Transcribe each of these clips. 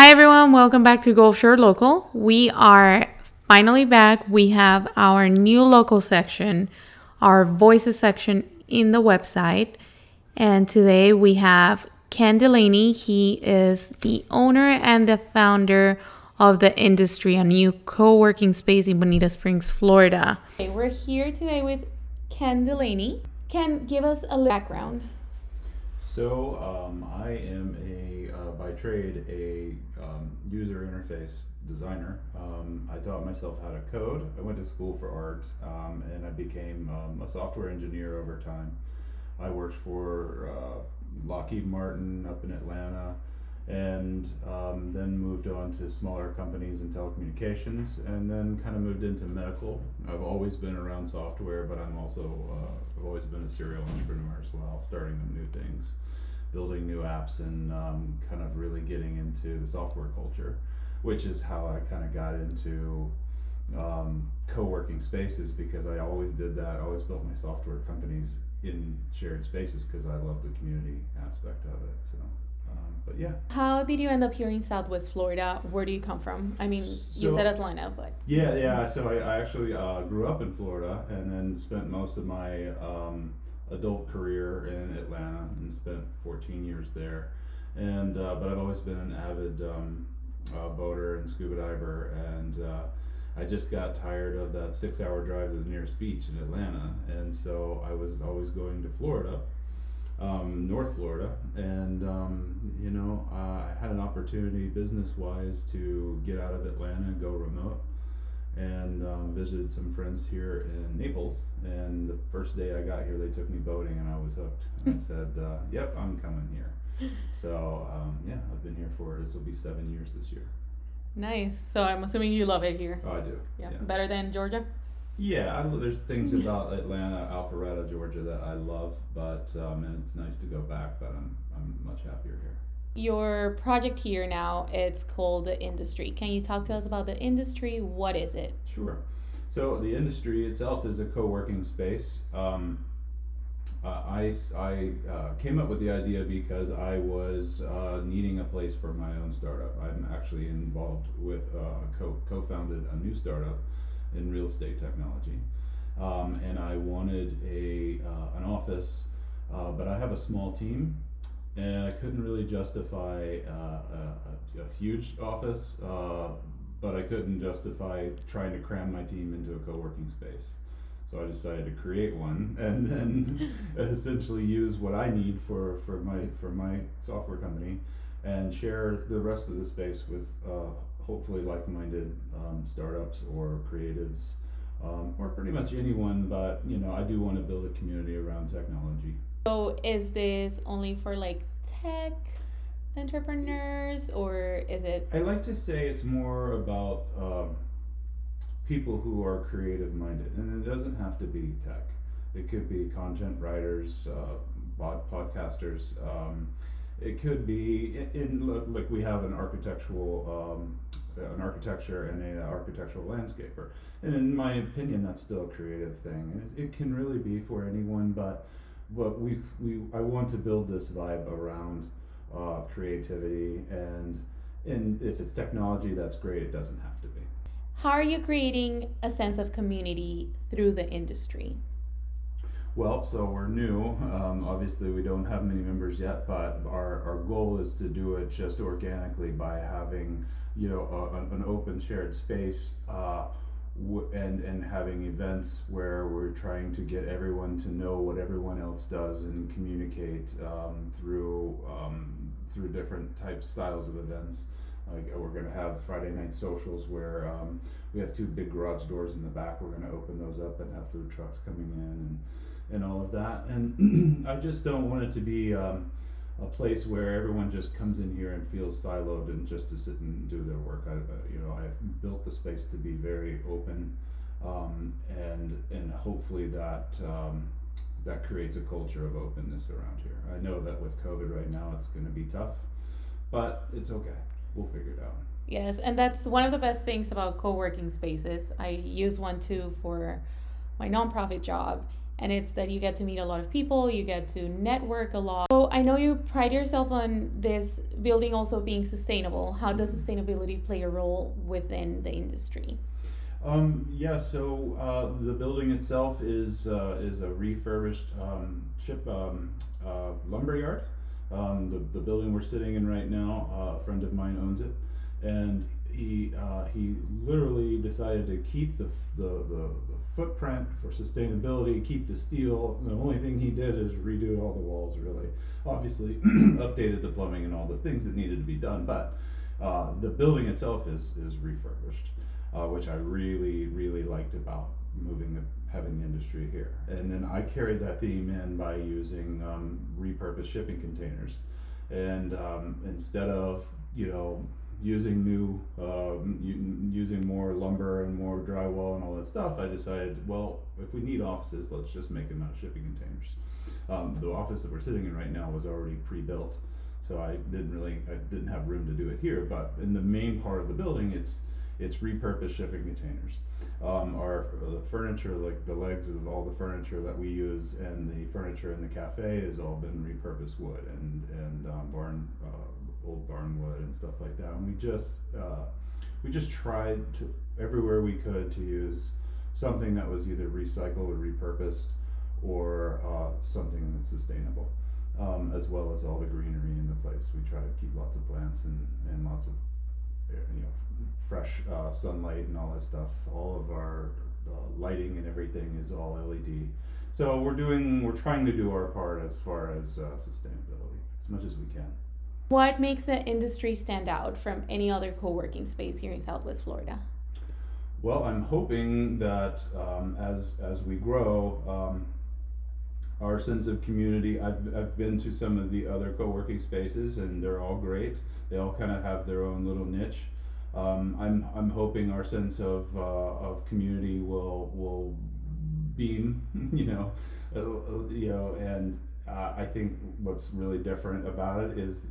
Hi everyone, welcome back to Gulf Shore Local. We are finally back. We have our new local section, our voices section in the website. And today we have Ken Delaney. He is the owner and the founder of The Industry, a new co-working space in Bonita Springs, Florida. Okay, we're here today with Ken Delaney. Ken, give us a little background. So I am by trade, a user interface designer. I taught myself how to code. I went to school for art, and I became a software engineer over time. I worked for Lockheed Martin up in Atlanta, and then moved on to smaller companies in telecommunications, and then kind of moved into medical. I've always been around software, but I'm also, I've always been a serial entrepreneur as well, starting up new things, building new apps, and kind of really getting into the software culture, which is how I kind of got into co-working spaces, because I always did that. I always built my software companies in shared spaces because I love the community aspect of it. So, but yeah. How did you end up here in Southwest Florida? Where do you come from? I mean, you said Atlanta, but... Yeah. So I actually grew up in Florida and then spent most of my... adult career in Atlanta and spent 14 years there, and but I've always been an avid boater and scuba diver, and I just got tired of that 6-hour drive to the nearest beach in Atlanta, and so I was always going to Florida, North Florida, and I had an opportunity business-wise to get out of Atlanta and go remote, and visited some friends here in Naples, and the first day I got here they took me boating and I was hooked. And I said, yep, I'm coming here. So yeah, I've been here for, this will be 7 years this year. Nice. So I'm assuming you love it here. Oh, I do. Yeah. Better than Georgia? Yeah, there's things about Atlanta, Alpharetta, Georgia that I love, but and it's nice to go back, but I'm much happier here. Your project here now, it's called The Industry. Can you talk to us about The Industry? What is it? Sure. So The Industry itself is a co-working space. I came up with the idea because I was needing a place for my own startup. I'm actually involved with, co-founded a new startup in real estate technology. And I wanted an office, but I have a small team. And I couldn't really justify a huge office, but I couldn't justify trying to cram my team into a co-working space. So I decided to create one, and then essentially use what I need for my software company, and share the rest of the space with hopefully like-minded startups or creatives, or pretty much anyone. But I do want to build a community around technology. So is this only for like tech entrepreneurs, or is it? I like to say it's more about people who are creative minded, and it doesn't have to be tech. It could be content writers, podcasters. It could be like we have an architecture and an architectural landscaper, and in my opinion, that's still a creative thing. It can really be for anyone, but I want to build this vibe around creativity, and if it's technology, that's great. It doesn't have to be. How are you creating a sense of community through The Industry? Well, so we're new. Obviously, we don't have many members yet, but our goal is to do it just organically by having an open shared space. And having events where we're trying to get everyone to know what everyone else does and communicate through different styles of events. Like we're going to have Friday night socials where we have two big garage doors in the back. We're going to open those up and have food trucks coming in and all of that. And I just don't want it to be a place where everyone just comes in here and feels siloed and just to sit and do their work. I've built the space to be very open, and hopefully that creates a culture of openness around here. I know that with COVID right now, it's going to be tough, but it's okay. We'll figure it out. Yes, and that's one of the best things about co-working spaces. I use one too for my nonprofit job, And it's that you get to meet a lot of people, you get to network a lot. So I know you pride yourself on this building also being sustainable. How does sustainability play a role within the industry? So the building itself is a refurbished lumber yard. The building we're sitting in right now, a friend of mine owns it, and he literally decided to keep the footprint for sustainability, keep the steel. The only thing he did is redo all the walls, really. Obviously, updated the plumbing and all the things that needed to be done, but the building itself is refurbished, which I really, really liked about having the industry here. And then I carried that theme in by using repurposed shipping containers. And instead of, using using more lumber and more drywall and all that stuff, I decided, well, if we need offices, let's just make them out of shipping containers. The office that we're sitting in right now was already pre-built, so I didn't have room to do it here. But in the main part of the building, it's repurposed shipping containers. The furniture, like the legs of all the furniture that we use, and the furniture in the cafe has all been repurposed wood and old barn wood and stuff like that. And we just tried to, everywhere we could, to use something that was either recycled or repurposed, or something that's sustainable, as well as all the greenery in the place. We try to keep lots of plants and lots of fresh sunlight and all that stuff. All of our lighting and everything is all LED. So we're trying to do our part as far as sustainability, as much as we can. What makes the industry stand out from any other co-working space here in Southwest Florida? Well, I'm hoping that as we grow, our sense of community. I've been to some of the other co-working spaces, and they're all great. They all kind of have their own little niche. I'm hoping our sense of community will beam, and. I think what's really different about it is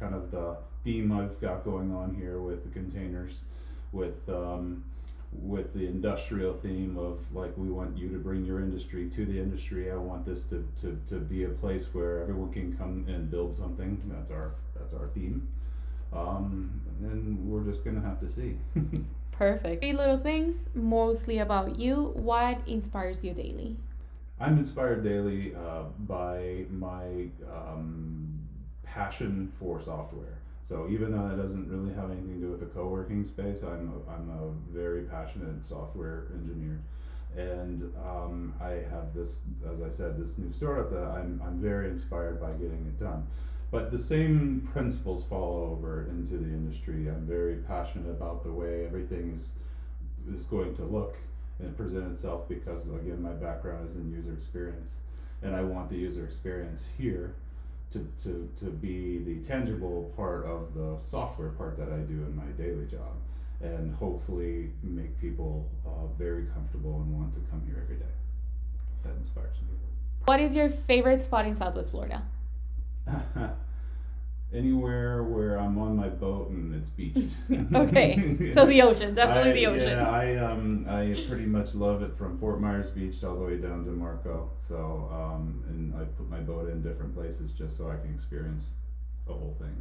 kind of the theme I've got going on here with the containers, with the industrial theme of, like, we want you to bring your industry to the industry. I want this to be a place where everyone can come and build something. That's our theme. And we're just gonna have to see. Perfect. Three little things, mostly about you. What inspires you daily? I'm inspired daily by my passion for software. So even though it doesn't really have anything to do with the co-working space, I'm a very passionate software engineer, and I have this, as I said, this new startup that I'm very inspired by getting it done. But the same principles fall over into the industry. I'm very passionate about the way everything is going to look and present itself, because, again, my background is in user experience, and I want the user experience here to be the tangible part of the software part that I do in my daily job, and hopefully make people very comfortable and want to come here every day. That inspires me. What is your favorite spot in Southwest Florida? Anywhere where I'm on my boat and it's beached. Okay, so the ocean, definitely the ocean. Yeah, I pretty much love it from Fort Myers Beach all the way down to Marco. So, and I put my boat in different places just so I can experience the whole thing.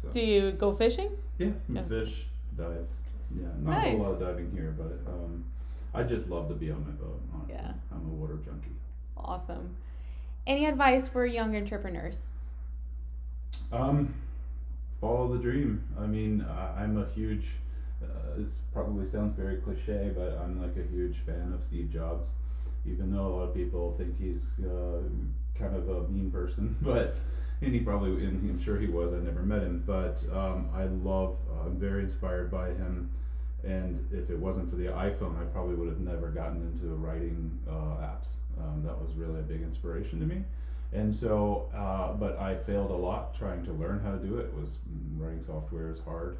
So. Do you go fishing? Yeah, fish, dive. Yeah, not a lot of diving here, but I just love to be on my boat, honestly. Yeah. I'm a water junkie. Awesome. Any advice for young entrepreneurs? Follow the dream. I mean, I'm a huge, this probably sounds very cliche, but I'm like a huge fan of Steve Jobs, even though a lot of people think he's kind of a mean person, and he probably, and I'm sure he was, I never met him, but I'm very inspired by him, and if it wasn't for the iPhone, I probably would have never gotten into writing apps. That was really a big inspiration to me. And so, but I failed a lot trying to learn how to do it. Writing software is hard,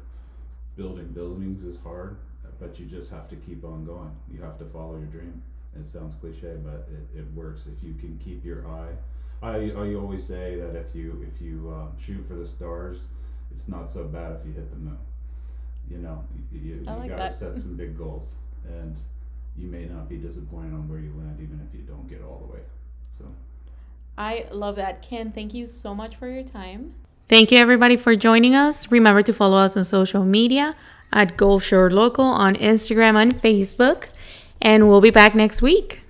building buildings is hard, but you just have to keep on going. You have to follow your dream. It sounds cliche, but it works if you can keep your eye. I always say that if you shoot for the stars, it's not so bad if you hit the moon. You gotta set some big goals, and you may not be disappointed on where you land, even if you don't get all the way. So I love that. Ken, thank you so much for your time. Thank you, everybody, for joining us. Remember to follow us on social media at Gulf Shore Local on Instagram and Facebook. And we'll be back next week.